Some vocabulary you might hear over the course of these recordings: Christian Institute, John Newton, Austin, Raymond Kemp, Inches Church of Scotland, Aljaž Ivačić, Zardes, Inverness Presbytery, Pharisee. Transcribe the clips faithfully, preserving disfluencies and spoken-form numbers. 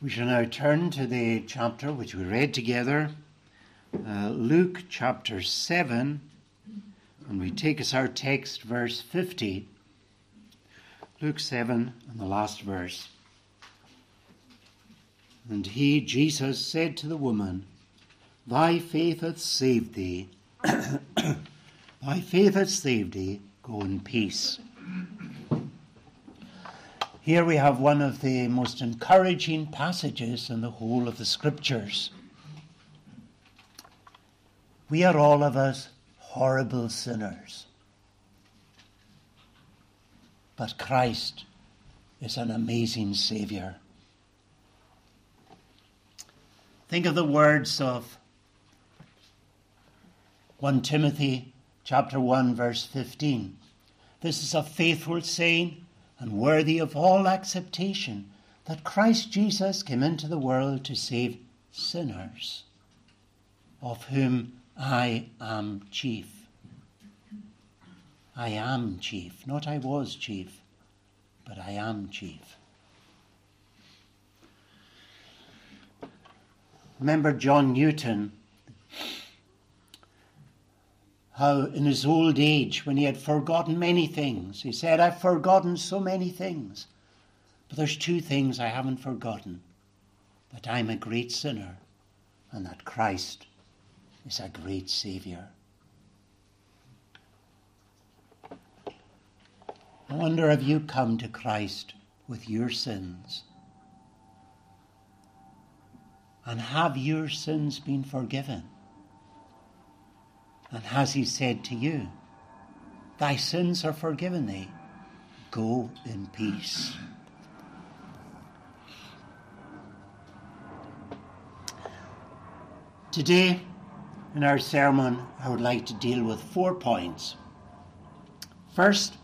We shall now turn to the chapter which we read together, uh, Luke chapter seven, and we take as our text verse fifty, Luke seven and the last verse. And he, Jesus, said to the woman, Thy faith hath saved thee, thy faith hath saved thee, go in peace. Here we have one of the most encouraging passages in the whole of the Scriptures. We are all of us horrible sinners. But Christ is an amazing Saviour. Think of the words of First Timothy chapter one, verse fifteen. This is a faithful saying, and worthy of all acceptation, that Christ Jesus came into the world to save sinners, of whom I am chief. I am chief, not I was chief, but I am chief. Remember John Newton, how in his old age, when he had forgotten many things, he said, I've forgotten so many things, but there's two things I haven't forgotten, that I'm a great sinner and that Christ is a great Saviour. I wonder if you come to Christ with your sins, and have your sins been forgiven? And has he said to you, Thy sins are forgiven thee, go in peace. Today, in our sermon, I would like to deal with four points. First,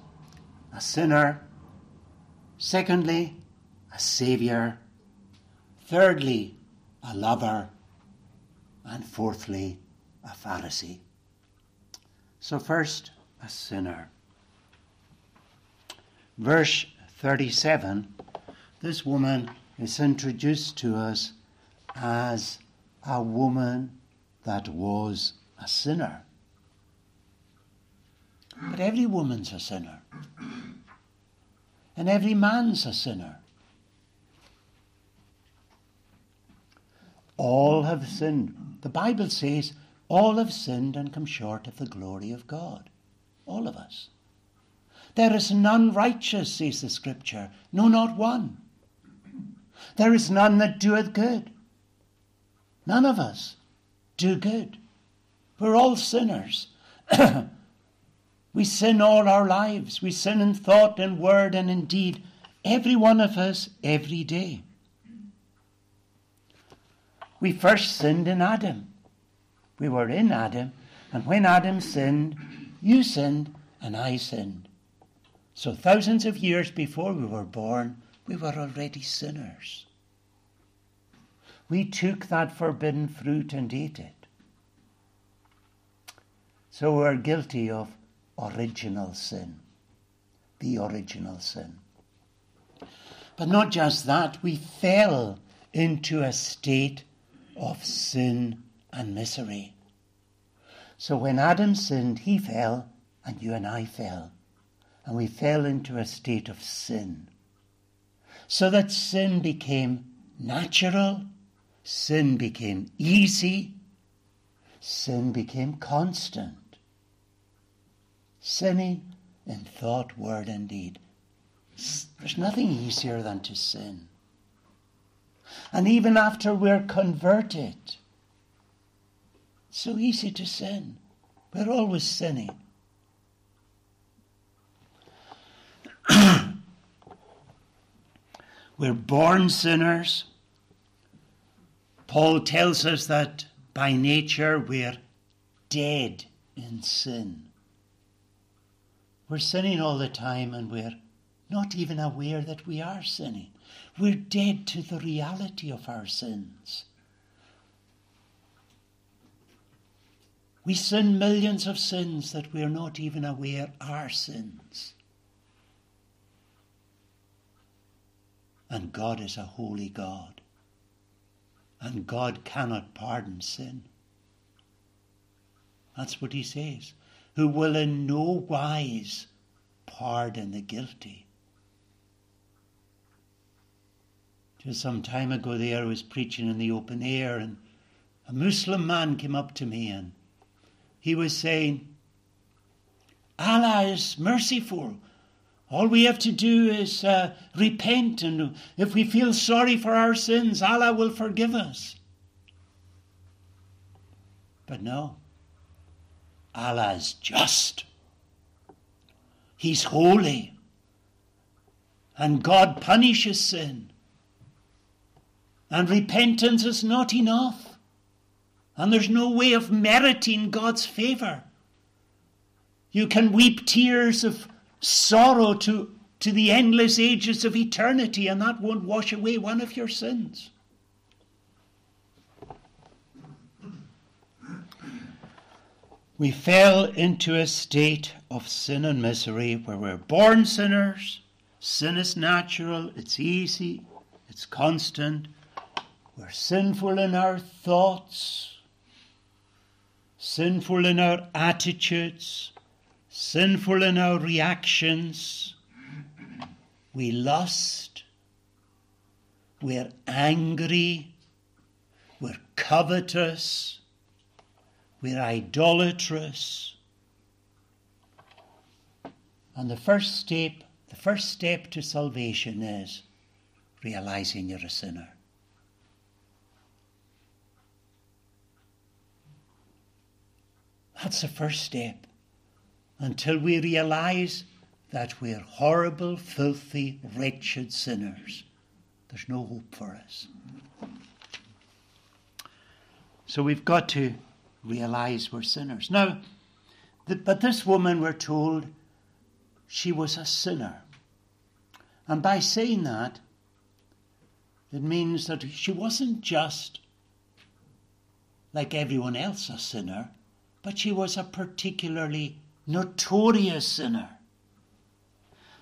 a sinner. Secondly, a saviour. Thirdly, a lover. And fourthly, a Pharisee. So first, a sinner. Verse thirty-seven, this woman is introduced to us as a woman that was a sinner. But every woman's a sinner. And every man's a sinner. All have sinned. The Bible says, all have sinned and come short of the glory of God. All of us. There is none righteous, says the Scripture. No, not one. There is none that doeth good. None of us do good. We're all sinners. We sin all our lives. We sin in thought, in word, and in deed. Every one of us, every day. We first sinned in Adam. We were in Adam, and when Adam sinned, you sinned, and I sinned. So thousands of years before we were born, we were already sinners. We took that forbidden fruit and ate it. So we're guilty of original sin, the original sin. But not just that, we fell into a state of sin and misery. So when Adam sinned, he fell, and you and I fell. And we fell into a state of sin. So that sin became natural, sin became easy, sin became constant. Sinning in thought, word, and deed. There's nothing easier than to sin. And even after we're converted, so easy to sin. We're always sinning. We're born sinners. Paul tells us that by nature we're dead in sin. We're sinning all the time and we're not even aware that we are sinning. We're dead to the reality of our sins. We sin millions of sins that we are not even aware are sins. And God is a holy God. and God cannot pardon sin. That's what he says. Who will in no wise pardon the guilty. Just some time ago there I was preaching in the open air, and a Muslim man came up to me and he was saying, Allah is merciful. All we have to do is uh, repent, and if we feel sorry for our sins, Allah will forgive us. But no, Allah is just. He's holy. And God punishes sin. And repentance is not enough. And there's no way of meriting God's favor. You can weep tears of sorrow to, to the endless ages of eternity, and that won't wash away one of your sins. We fell into a state of sin and misery where we're born sinners. Sin is natural, it's easy, it's constant. We're sinful in our thoughts, sinful in our attitudes, sinful in our reactions. We lust. We're angry. We're covetous. We're idolatrous. And the first step, the first step to salvation is realizing you're a sinner. That's the first step. Until we realize that we're horrible, filthy, wretched sinners, there's no hope for us. So we've got to realize we're sinners. Now, the, but this woman, we're told, she was a sinner. And by saying that, it means that she wasn't just like everyone else a sinner, but she was a particularly notorious sinner.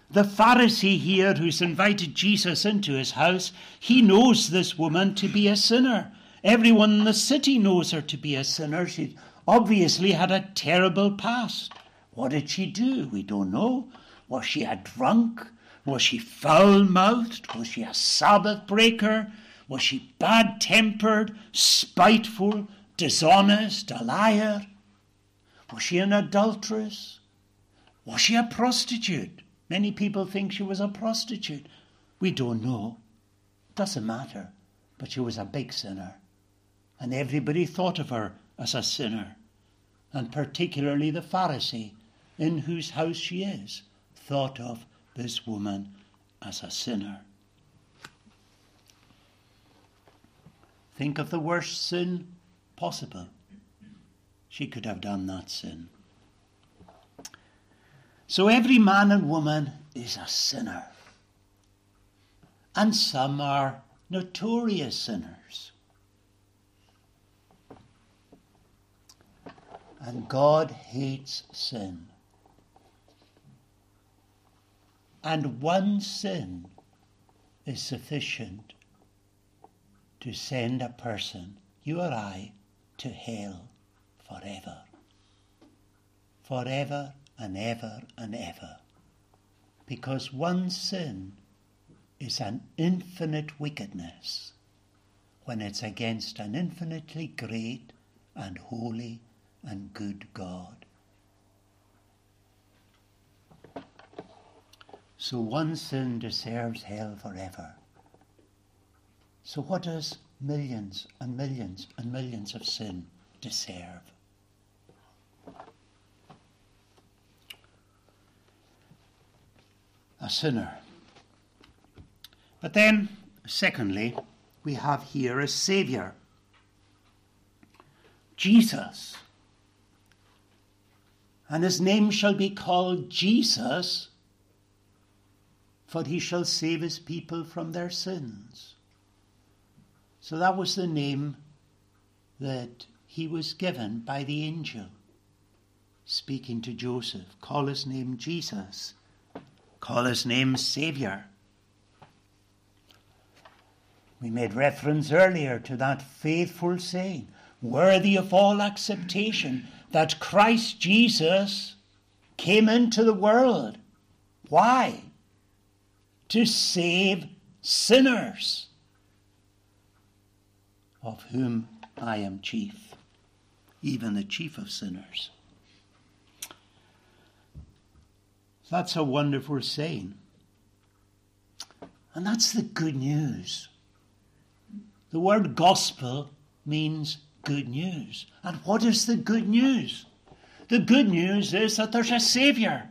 The Pharisee here who's invited Jesus into his house, he knows this woman to be a sinner. Everyone in the city knows her to be a sinner. She obviously had a terrible past. What did she do? We don't know. Was she a drunk? Was she foul-mouthed? Was she a Sabbath breaker? Was she bad-tempered, spiteful, dishonest, a liar? Was she an adulteress? Was she a prostitute? Many people think she was a prostitute. We don't know. Doesn't matter. But she was a big sinner. And everybody thought of her as a sinner. And particularly the Pharisee, in whose house she is, thought of this woman as a sinner. Think of the worst sin possible. She could have done that sin. So every man and woman is a sinner. And some are notorious sinners. And God hates sin. And one sin is sufficient to send a person, you or I, to hell. Forever, forever and ever and ever. Because one sin is an infinite wickedness when it's against an infinitely great and holy and good God. So one sin deserves hell forever. So what does millions and millions and millions of sin deserve? A sinner. But then, secondly, we have here a Saviour. Jesus. And his name shall be called Jesus, for he shall save his people from their sins. So that was the name that he was given by the angel, speaking to Joseph. Call his name Jesus. Call his name Saviour. We made reference earlier to that faithful saying, worthy of all acceptation, that Christ Jesus came into the world. Why? To save sinners, of whom I am chief, even the chief of sinners. That's a wonderful saying. And that's the good news. The word gospel means good news. And what is the good news? The good news is that there's a Saviour.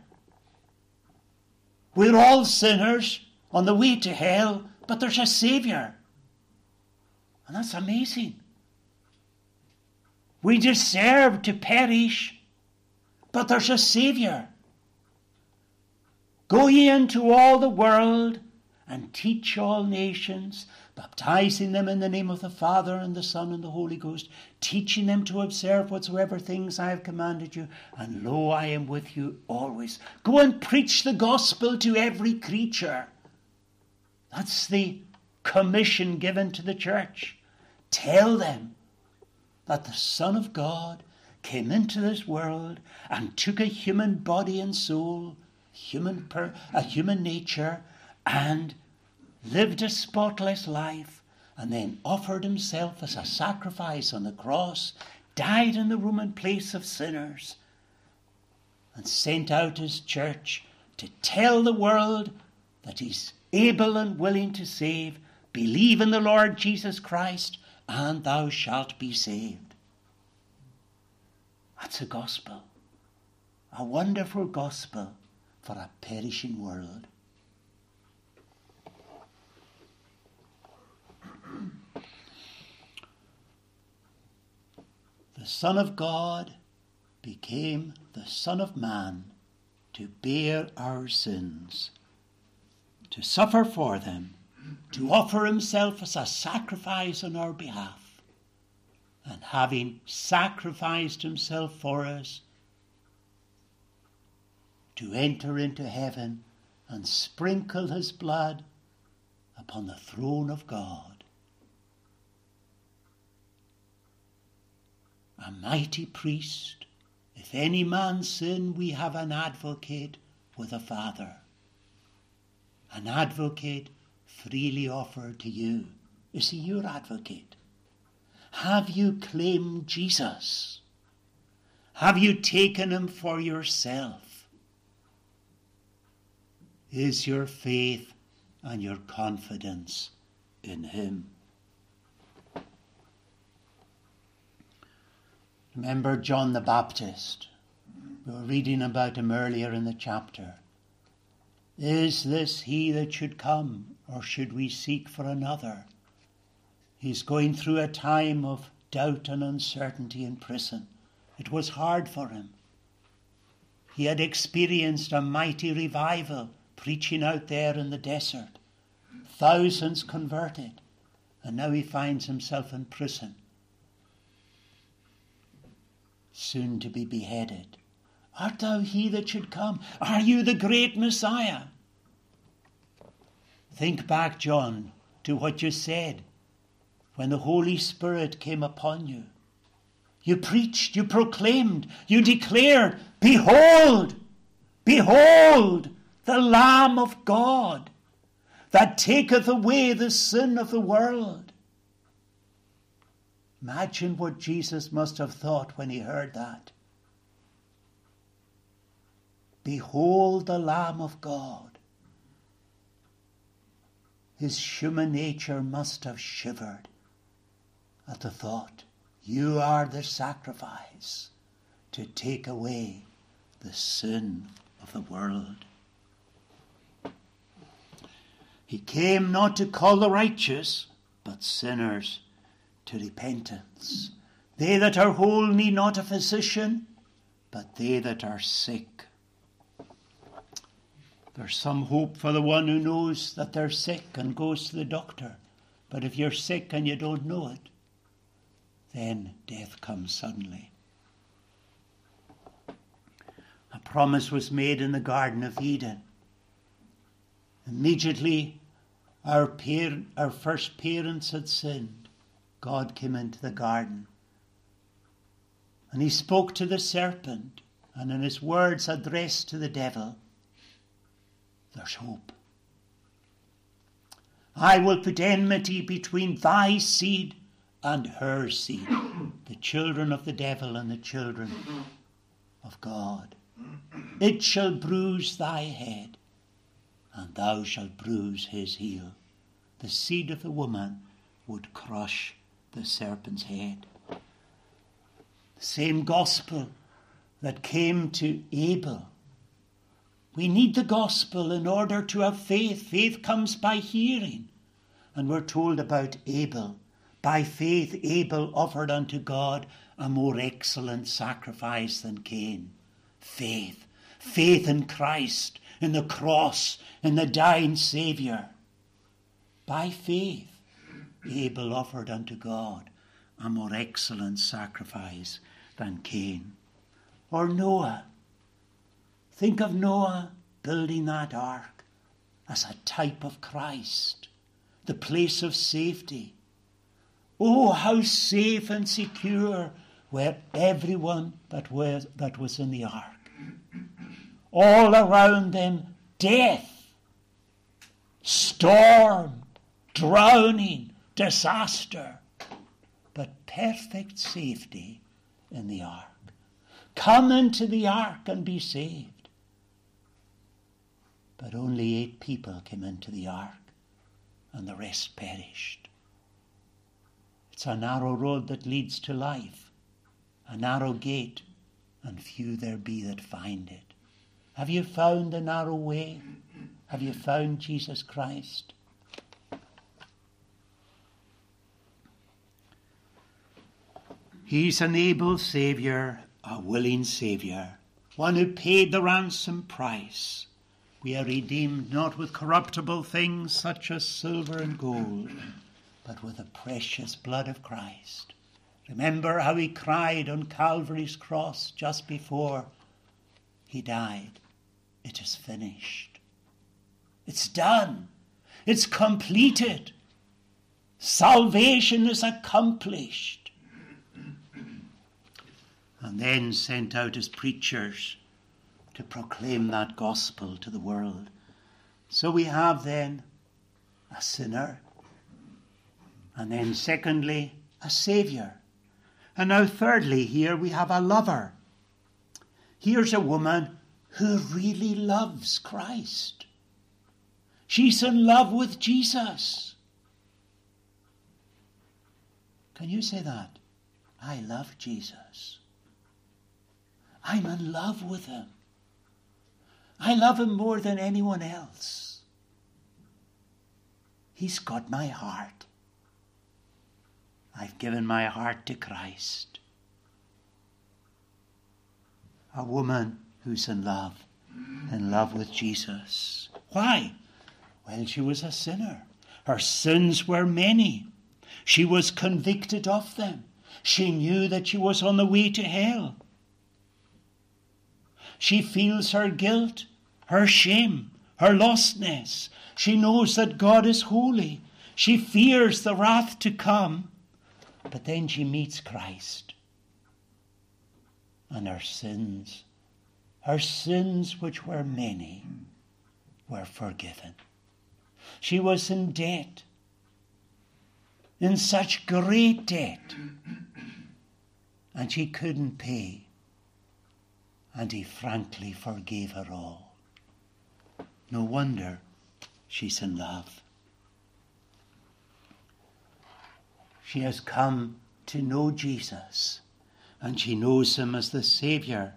We're all sinners on the way to hell, but there's a Saviour. And that's amazing. We deserve to perish, but there's a Saviour. Go ye into all the world and teach all nations, baptizing them in the name of the Father and the Son and the Holy Ghost, teaching them to observe whatsoever things I have commanded you, and lo, I am with you always. Go and preach the gospel to every creature. That's the commission given to the church. Tell them that the Son of God came into this world and took a human body and soul, human per, a human nature, and lived a spotless life, and then offered himself as a sacrifice on the cross, died in the Roman place of sinners, and sent out his church to tell the world that he's able and willing to save. Believe in the Lord Jesus Christ, and thou shalt be saved. That's a gospel, a wonderful gospel for a perishing world. The Son of God became the Son of Man to bear our sins, to suffer for them, to offer himself as a sacrifice on our behalf. And having sacrificed himself for us, to enter into heaven and sprinkle his blood upon the throne of God. A mighty priest, if any man sin, we have an advocate with the Father. An advocate freely offered to you. Is he your advocate? Have you claimed Jesus? Have you taken him for yourself? Is your faith and your confidence in him? Remember John the Baptist. We were reading about him earlier in the chapter. Is this he that should come, or should we seek for another? He's going through a time of doubt and uncertainty in prison. It was hard for him. He had experienced a mighty revival preaching out there in the desert. Thousands converted, and now he finds himself in prison, soon to be beheaded. Art thou he that should come? Are you the great Messiah? Think back, John, to what you said when the Holy Spirit came upon you. You preached, you proclaimed, you declared, behold, behold, the Lamb of God that taketh away the sin of the world. Imagine what Jesus must have thought when he heard that. Behold the Lamb of God. His human nature must have shivered at the thought, you are the sacrifice to take away the sin of the world. He came not to call the righteous, but sinners to repentance. They that are whole need not a physician, but they that are sick. There's some hope for the one who knows that they're sick and goes to the doctor. But if you're sick and you don't know it, then death comes suddenly. A promise was made in the Garden of Eden. Immediately Our, parent, our first parents had sinned. God came into the garden. And he spoke to the serpent, and in his words addressed to the devil, there's hope. I will put enmity between thy seed and her seed, the children of the devil and the children of God. It shall bruise thy head, and thou shalt bruise his heel. The seed of the woman would crush the serpent's head. The same gospel that came to Abel. We need the gospel in order to have faith. Faith comes by hearing. And we're told about Abel. By faith Abel offered unto God a more excellent sacrifice than Cain. Faith. Faith in Christ, in the cross, in the dying Saviour. By faith Abel offered unto God a more excellent sacrifice than Cain. Or Noah. Think of Noah building that ark as a type of Christ, the place of safety. Oh, how safe and secure were everyone that was, that was in the ark. All around them, death, storm, drowning, disaster, but perfect safety in the ark. Come into the ark and be saved. But only eight people came into the ark, and the rest perished. It's a narrow road that leads to life, a narrow gate, and few there be that find it. Have you found the narrow way? Have you found Jesus Christ? He's an able Saviour, a willing Saviour, one who paid the ransom price. We are redeemed not with corruptible things such as silver and gold, but with the precious blood of Christ. Remember how he cried on Calvary's cross just before he died. It is finished. It's done. It's completed. Salvation is accomplished. And then sent out as preachers to proclaim that gospel to the world. So we have then a sinner, and then secondly, a saviour. And now thirdly, here we have a lover. Here's a woman who really loves Christ. She's in love with Jesus. Can you say that? I love Jesus. I'm in love with him. I love him more than anyone else. He's got my heart. I've given my heart to Christ. A woman who's in love, in love with Jesus. Why? Well, she was a sinner. Her sins were many. She was convicted of them. She knew that she was on the way to hell. She feels her guilt, her shame, her lostness. She knows that God is holy. She fears the wrath to come. But then she meets Christ. And her sins, her sins which were many, were forgiven. She was in debt, in such great debt, and she couldn't pay. And he frankly forgave her all. No wonder she's in love. She has come to know Jesus, and she knows him as the Saviour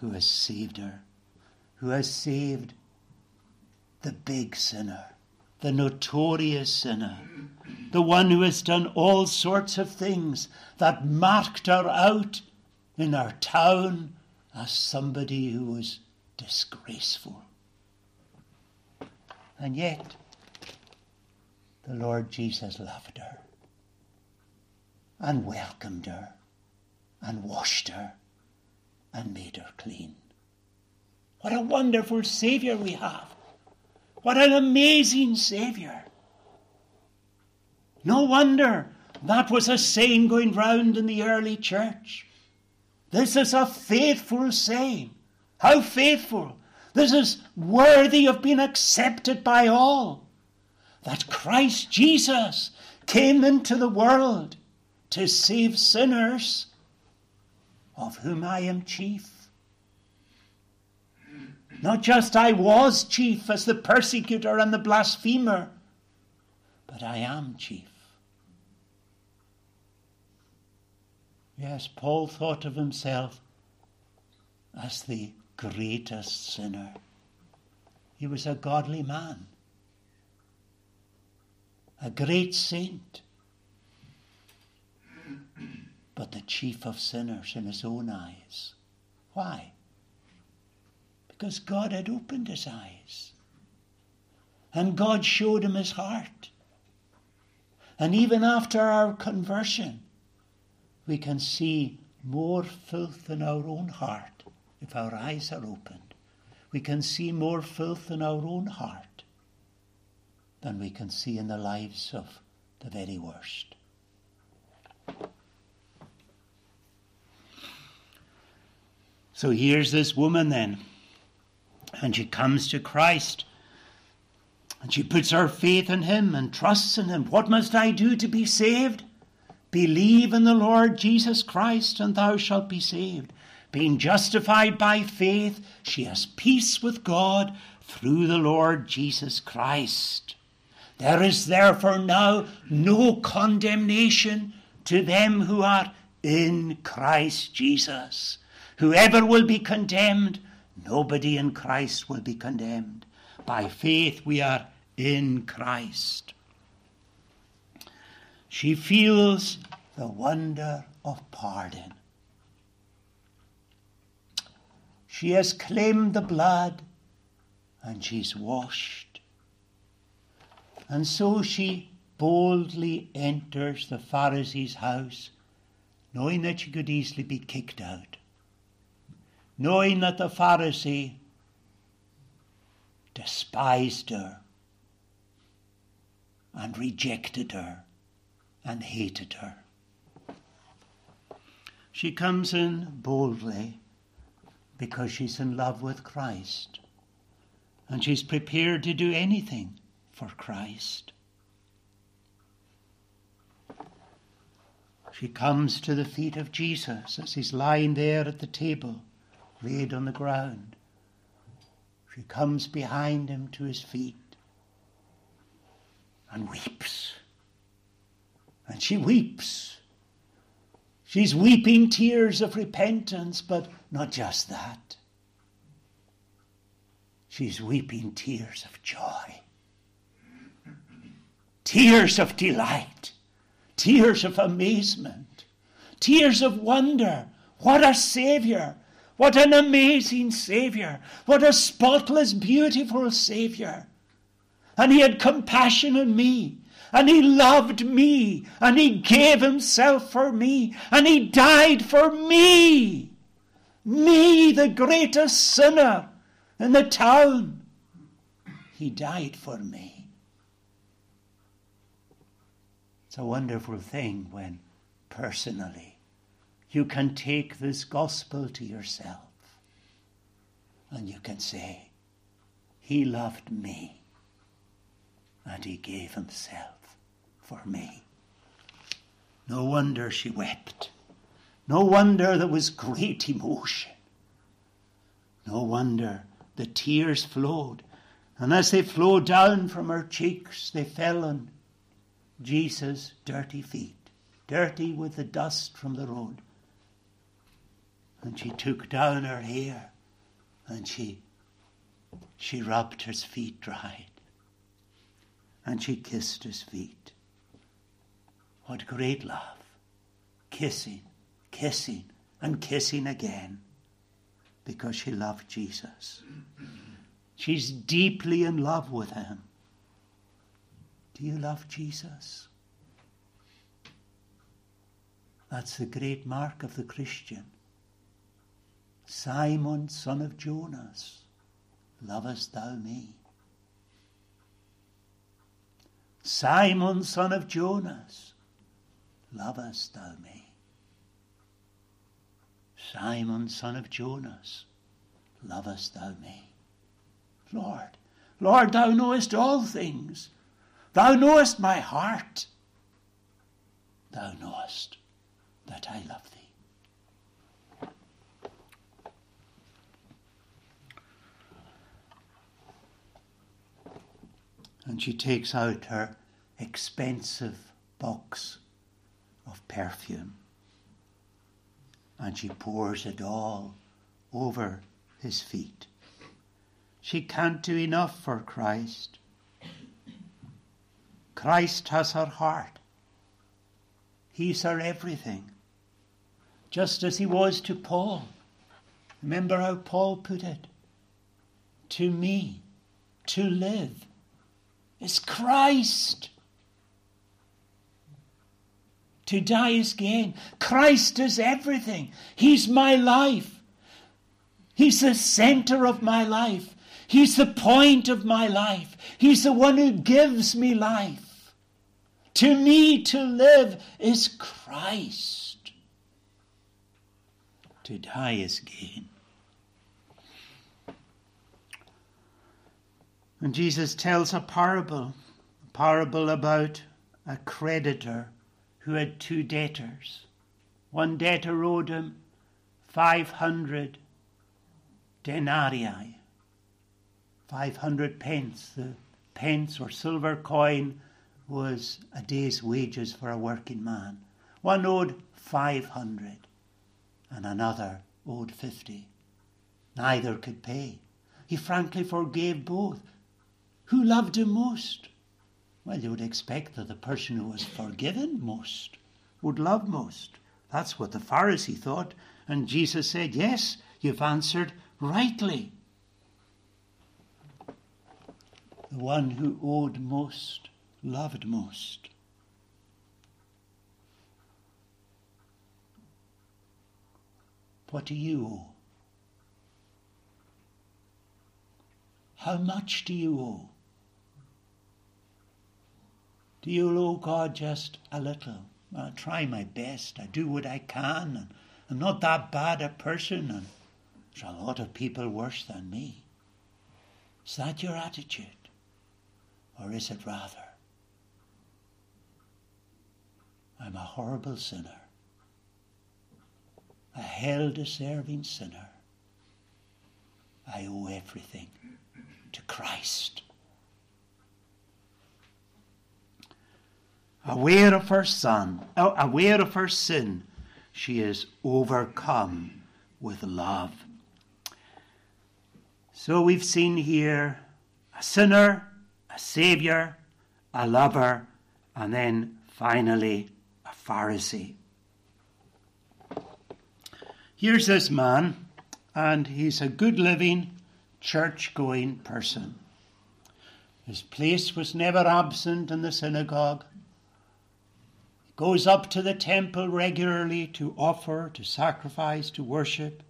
who has saved her, who has saved the big sinner, the notorious sinner, the one who has done all sorts of things that marked her out in her town as somebody who was disgraceful. And yet, the Lord Jesus loved her and welcomed her and washed her and made her clean. What a wonderful Saviour we have. What an amazing Saviour. No wonder that was a saying going round in the early church. This is a faithful saying. How faithful! This is worthy of being accepted by all. That Christ Jesus came into the world to save sinners, of whom I am chief. Not just I was chief as the persecutor and the blasphemer, but I am chief. Yes, Paul thought of himself as the greatest sinner. He was a godly man, a great saint, but the chief of sinners in his own eyes. Why? Because God had opened his eyes, and God showed him his heart. And even after our conversion, we can see more filth in our own heart if our eyes are opened. We can see more filth in our own heart than we can see in the lives of the very worst. So here's this woman then, and she comes to Christ, and she puts her faith in him and trusts in him. What must I do to be saved? Believe in the Lord Jesus Christ, and thou shalt be saved. Being justified by faith, she has peace with God through the Lord Jesus Christ. There is therefore now no condemnation to them who are in Christ Jesus. Whoever will be condemned, nobody in Christ will be condemned. By faith we are in Christ. She feels the wonder of pardon. She has claimed the blood, and she's washed. And so she boldly enters the Pharisee's house, knowing that she could easily be kicked out, knowing that the Pharisee despised her and rejected her and hated her. She comes in boldly, because she's in love with Christ, and she's prepared to do anything for Christ. She comes to the feet of Jesus as he's lying there at the table, laid on the ground. She comes behind him to his feet and weeps. And she weeps. She's weeping tears of repentance, but not just that. She's weeping tears of joy, tears of delight, tears of amazement, tears of wonder. What a Saviour! What an amazing Saviour! What a spotless, beautiful Saviour! And he had compassion on me, and he loved me, and he gave himself for me, and he died for me. Me, the greatest sinner in the town. He died for me. It's a wonderful thing when, personally, you can take this gospel to yourself and you can say, he loved me and he gave himself for me. No wonder she wept. No wonder there was great emotion. No wonder the tears flowed. And as they flowed down from her cheeks, they fell on Jesus' dirty feet, dirty with the dust from the road. And she took down her hair and she, she rubbed his feet dry. And she kissed his feet. What great love. Kissing. Kissing and kissing again, because she loved Jesus. She's deeply in love with him. Do you love Jesus? That's the great mark of the Christian. Simon, son of Jonas, lovest thou me? Simon, son of Jonas, lovest thou me? Simon, son of Jonas, lovest thou me? Lord, Lord, thou knowest all things. Thou knowest my heart. Thou knowest that I love thee. And she takes out her expensive box of perfume and she pours it all over his feet. She can't do enough for Christ. Christ has her heart. He's her everything. Just as he was to Paul. Remember how Paul put it? To me, to live is Christ. To die is gain. Christ is everything. He's my life. He's the center of my life. He's the point of my life. He's the one who gives me life. To me, to live is Christ. To die is gain. And Jesus tells a parable, a parable about a creditor who had two debtors. One debtor owed him five hundred denarii, five hundred pence. The pence or silver coin was a day's wages for a working man. One owed five hundred and another owed fifty. Neither could pay. He frankly forgave both. Who loved him most? Well, you would expect that the person who was forgiven most would love most. That's what the Pharisee thought. And Jesus said, yes, you've answered rightly. The one who owed most loved most. What do you owe? How much do you owe? Do you owe God just a little? I try my best. I do what I can. And I'm not that bad a person. And there's a lot of people worse than me. Is that your attitude? Or is it rather, I'm a horrible sinner. A hell-deserving sinner. I owe everything to Christ. Aware of her son, aware of her sin, she is overcome with love. So we've seen here a sinner, a saviour, a lover, and then finally a Pharisee. Here's this man, and he's a good living, church-going person. His place was never absent in the synagogue. Goes up to the temple regularly to offer, to sacrifice, to worship.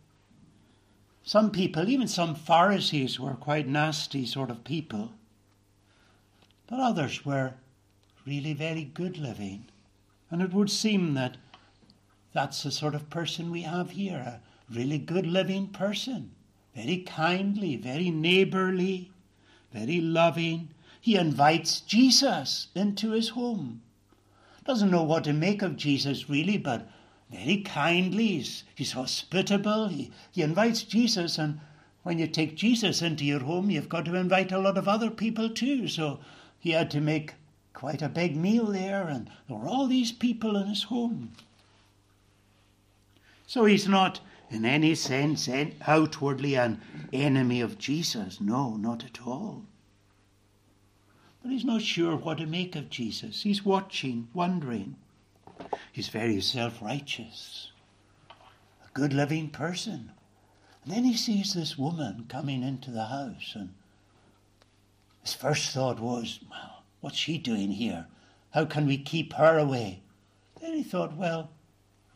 Some people, even some Pharisees, were quite nasty sort of people. But others were really very good living. And it would seem that that's the sort of person we have here, a really good living person. Very kindly, very neighbourly, very loving. He invites Jesus into his home. Doesn't know what to make of Jesus really, but very kindly, he's, he's hospitable, he, he invites Jesus, and when you take Jesus into your home, you've got to invite a lot of other people too, so he had to make quite a big meal there, and there were all these people in his home. So he's not in any sense outwardly an enemy of Jesus, no, not at all. But he's not sure what to make of Jesus. He's watching, wondering. He's very self-righteous, a good living person. And then he sees this woman coming into the house, and his first thought was, well, what's she doing here? How can we keep her away? Then he thought, well,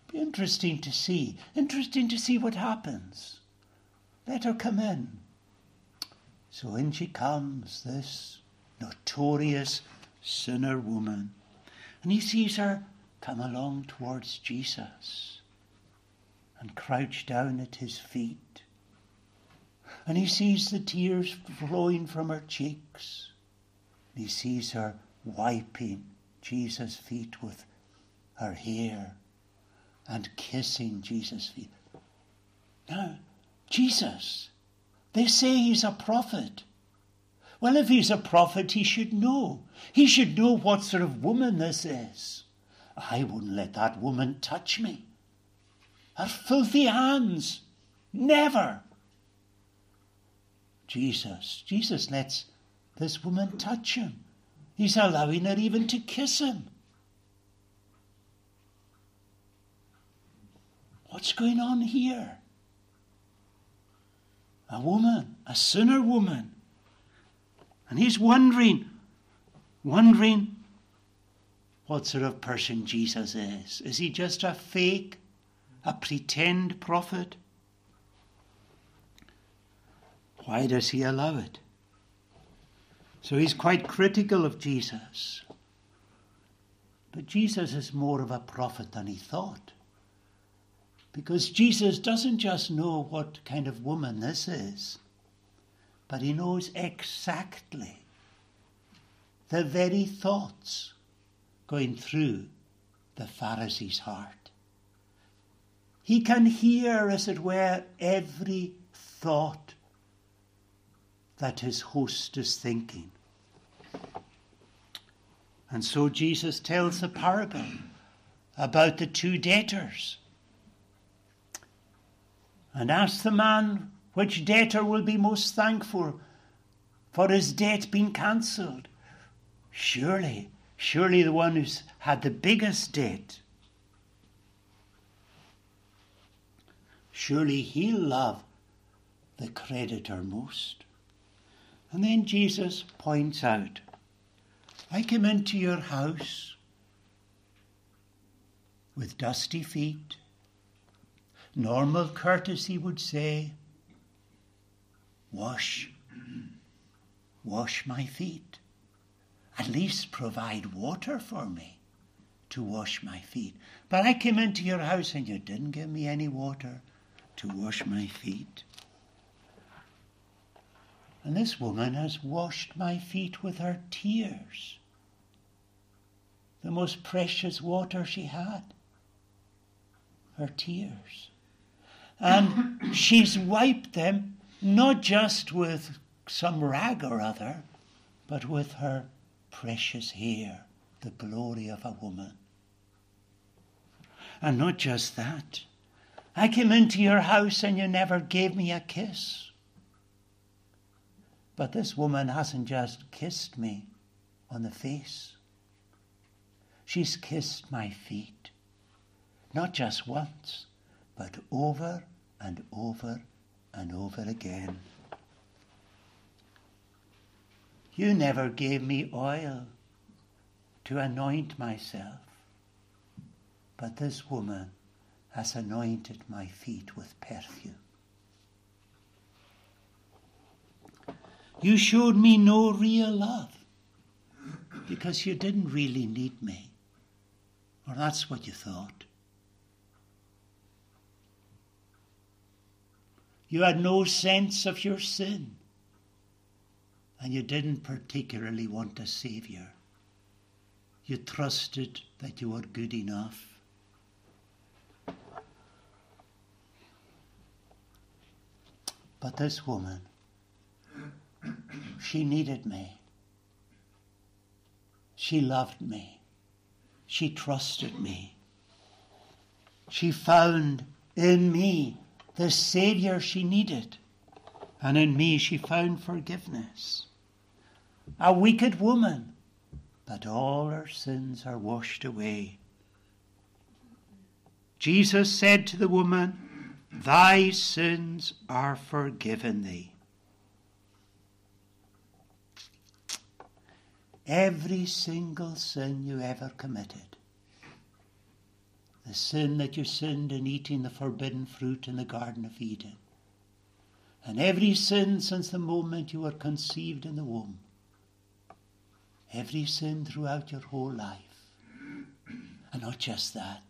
it'd be interesting to see, interesting to see what happens. Let her come in. So in she comes, this notorious sinner woman. And he sees her come along towards Jesus and crouch down at his feet. And he sees the tears flowing from her cheeks. He sees her wiping Jesus' feet with her hair and kissing Jesus' feet. Now, Jesus, they say he's a prophet. Well, if he's a prophet, he should know. He should know what sort of woman this is. I wouldn't let that woman touch me. Her filthy hands. Never. Jesus, Jesus lets this woman touch him. He's allowing her even to kiss him. What's going on here? A woman, a sinner woman. And he's wondering, wondering what sort of person Jesus is. Is he just a fake, a pretend prophet? Why does he allow it? So he's quite critical of Jesus. But Jesus is more of a prophet than he thought. Because Jesus doesn't just know what kind of woman this is, but he knows exactly the very thoughts going through the Pharisee's heart. He can hear, as it were, every thought that his host is thinking. And so Jesus tells the parable about the two debtors and asks the man which debtor will be most thankful for his debt being cancelled. Surely, surely the one who's had the biggest debt. Surely he'll love the creditor most. And then Jesus points out, I came into your house with dusty feet. Normal courtesy would say, wash, wash my feet. At least provide water for me to wash my feet. But I came into your house and you didn't give me any water to wash my feet. And this woman has washed my feet with her tears, the most precious water she had, her tears. And she's wiped them not just with some rag or other, but with her precious hair, the glory of a woman. And not just that. I came into your house and you never gave me a kiss. But this woman hasn't just kissed me on the face. She's kissed my feet. Not just once, but over and over and over again. You never gave me oil to anoint myself, but this woman has anointed my feet with perfume. You showed me no real love because you didn't really need me, or that's what you thought. You had no sense of your sin, and you didn't particularly want a saviour. You trusted that you were good enough. But this woman, she needed me. She loved me. She trusted me. She found in me the Saviour she needed, and in me she found forgiveness. A wicked woman, but all her sins are washed away. Jesus said to the woman, thy sins are forgiven thee. Every single sin you ever committed, the sin that you sinned in eating the forbidden fruit in the Garden of Eden, and every sin since the moment you were conceived in the womb, every sin throughout your whole life. And not just that,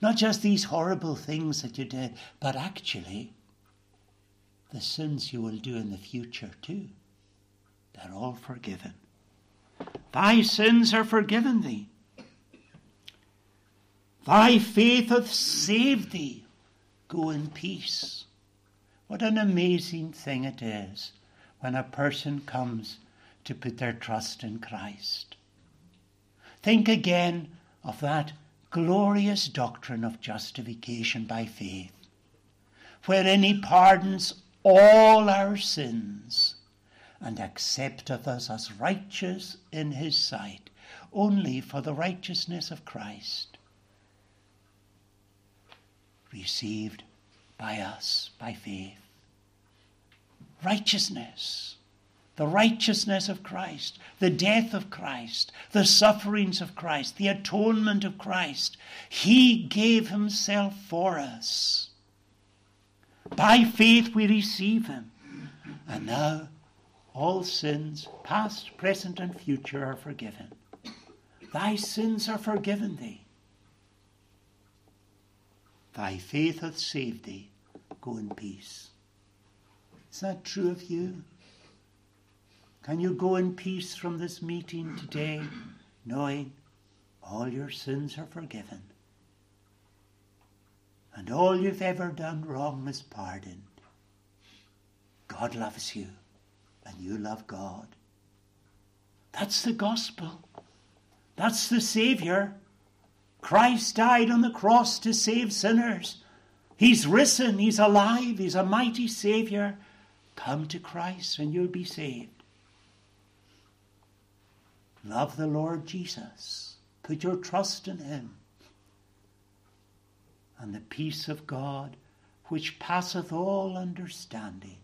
not just these horrible things that you did, but actually the sins you will do in the future too. They're all forgiven. Thy sins are forgiven thee. Thy faith hath saved thee. Go in peace. What an amazing thing it is when a person comes to put their trust in Christ. Think again of that glorious doctrine of justification by faith, wherein he pardons all our sins and accepteth us as righteous in his sight, only for the righteousness of Christ, received by us by faith. Righteousness, the righteousness of Christ, the death of Christ, the sufferings of Christ, the atonement of Christ. He gave himself for us. By faith we receive him. And now all sins, past, present and future, are forgiven. Thy sins are forgiven thee. Thy faith hath saved thee. Go in peace. Is that true of you? Can you go in peace from this meeting today, knowing all your sins are forgiven and all you've ever done wrong is pardoned? God loves you and you love God. That's the gospel. That's the Saviour. Christ died on the cross to save sinners. He's risen, he's alive, he's a mighty Saviour. Come to Christ and you'll be saved. Love the Lord Jesus. Put your trust in him. And the peace of God, which passeth all understanding,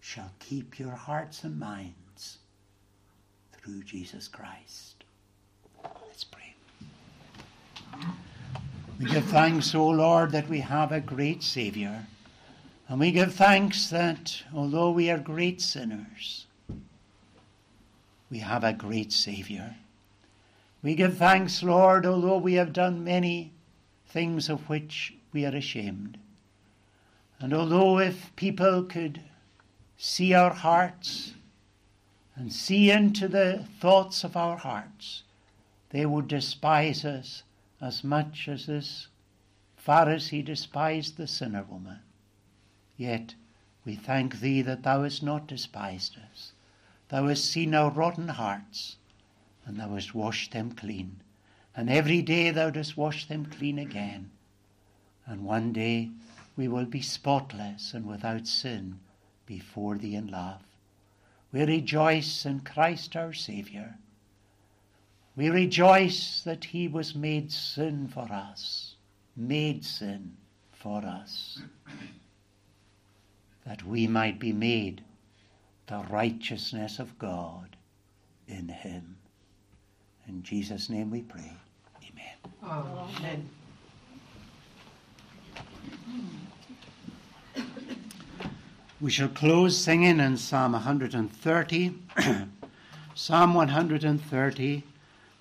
shall keep your hearts and minds through Jesus Christ. Let's pray. We give thanks, O Lord, that we have a great Saviour. And we give thanks that although we are great sinners, we have a great Saviour. We give thanks, Lord, although we have done many things of which we are ashamed. And although if people could see our hearts and see into the thoughts of our hearts, they would despise us as much as this Pharisee despised the sinner woman. Yet we thank thee that thou hast not despised us. Thou hast seen our rotten hearts, and thou hast washed them clean. And every day thou dost wash them clean again. And one day we will be spotless and without sin before thee in love. We rejoice in Christ our Saviour. We rejoice that he was made sin for us, made sin for us, that we might be made the righteousness of God in him. In Jesus' name we pray. Amen. Amen. We shall close singing in Psalm one hundred thirty. Psalm one hundred thirty.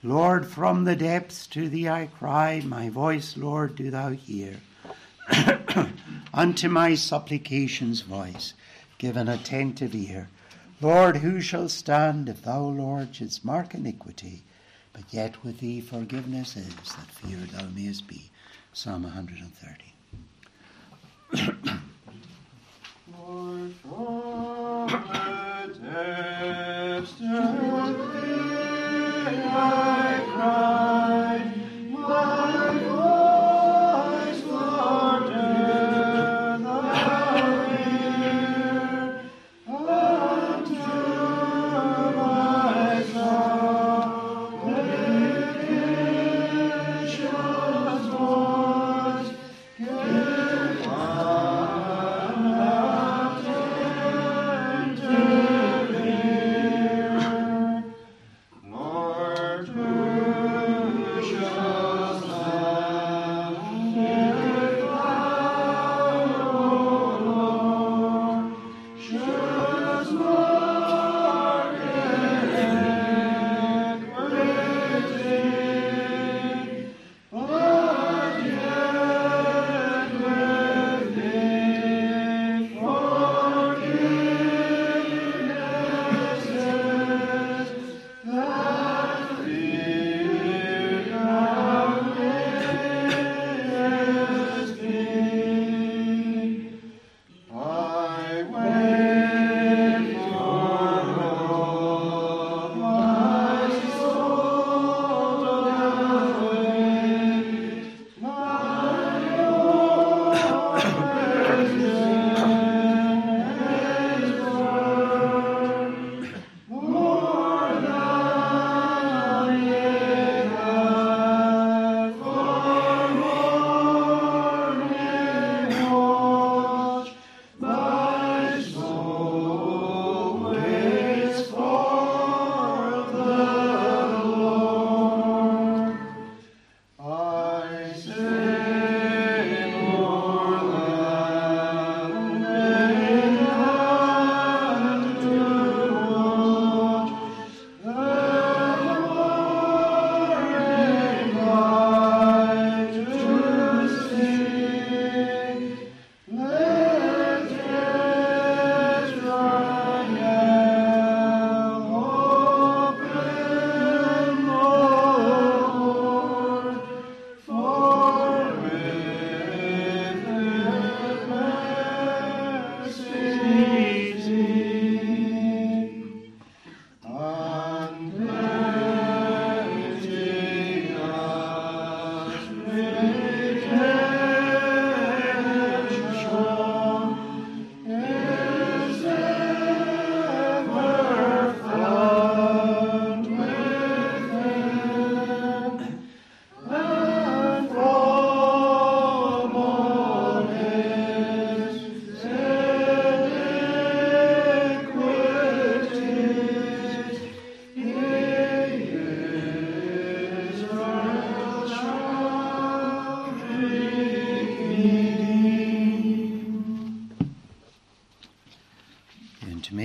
Lord, from the depths to thee I cry, my voice, Lord, do thou hear. Unto my supplications' voice, give an attentive ear. Lord, who shall stand if thou, Lord, shouldst mark iniquity? But yet with thee forgiveness is, that fear thou mayest be. Psalm one hundred thirty. Lord, from the depths to thee I cry, my voice, Lord, do thou hear. Unto my supplications' voice, give an attentive ear.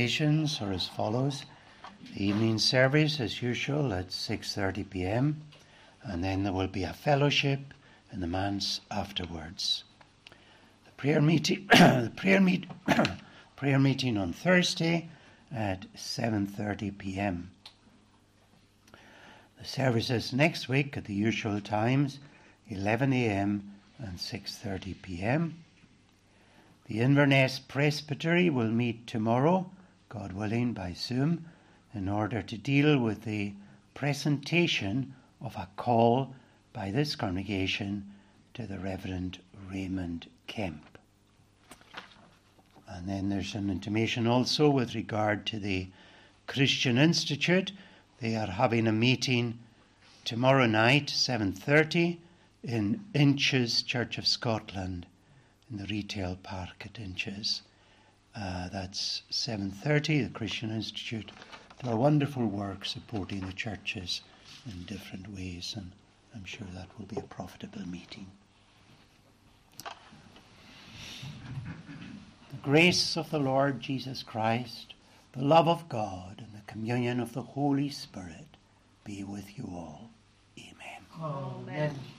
presentations are as follows. The evening service, as usual, at six thirty p m, and then there will be a fellowship and the Mass afterwards. The prayer meeting, the prayer meet, prayer meeting on Thursday at seven thirty p m The services next week at the usual times, eleven a m and six thirty p m The Inverness Presbytery will meet tomorrow, God willing, by Zoom, in order to deal with the presentation of a call by this congregation to the Reverend Raymond Kemp. And then there's an intimation also with regard to the Christian Institute. They are having a meeting tomorrow night, seven thirty, in Inches Church of Scotland, in the retail park at Inches. Uh, that's seven thirty, the Christian Institute, for a wonderful work supporting the churches in different ways, and I'm sure that will be a profitable meeting. The grace of the Lord Jesus Christ, the love of God, and the communion of the Holy Spirit be with you all. Amen. Amen.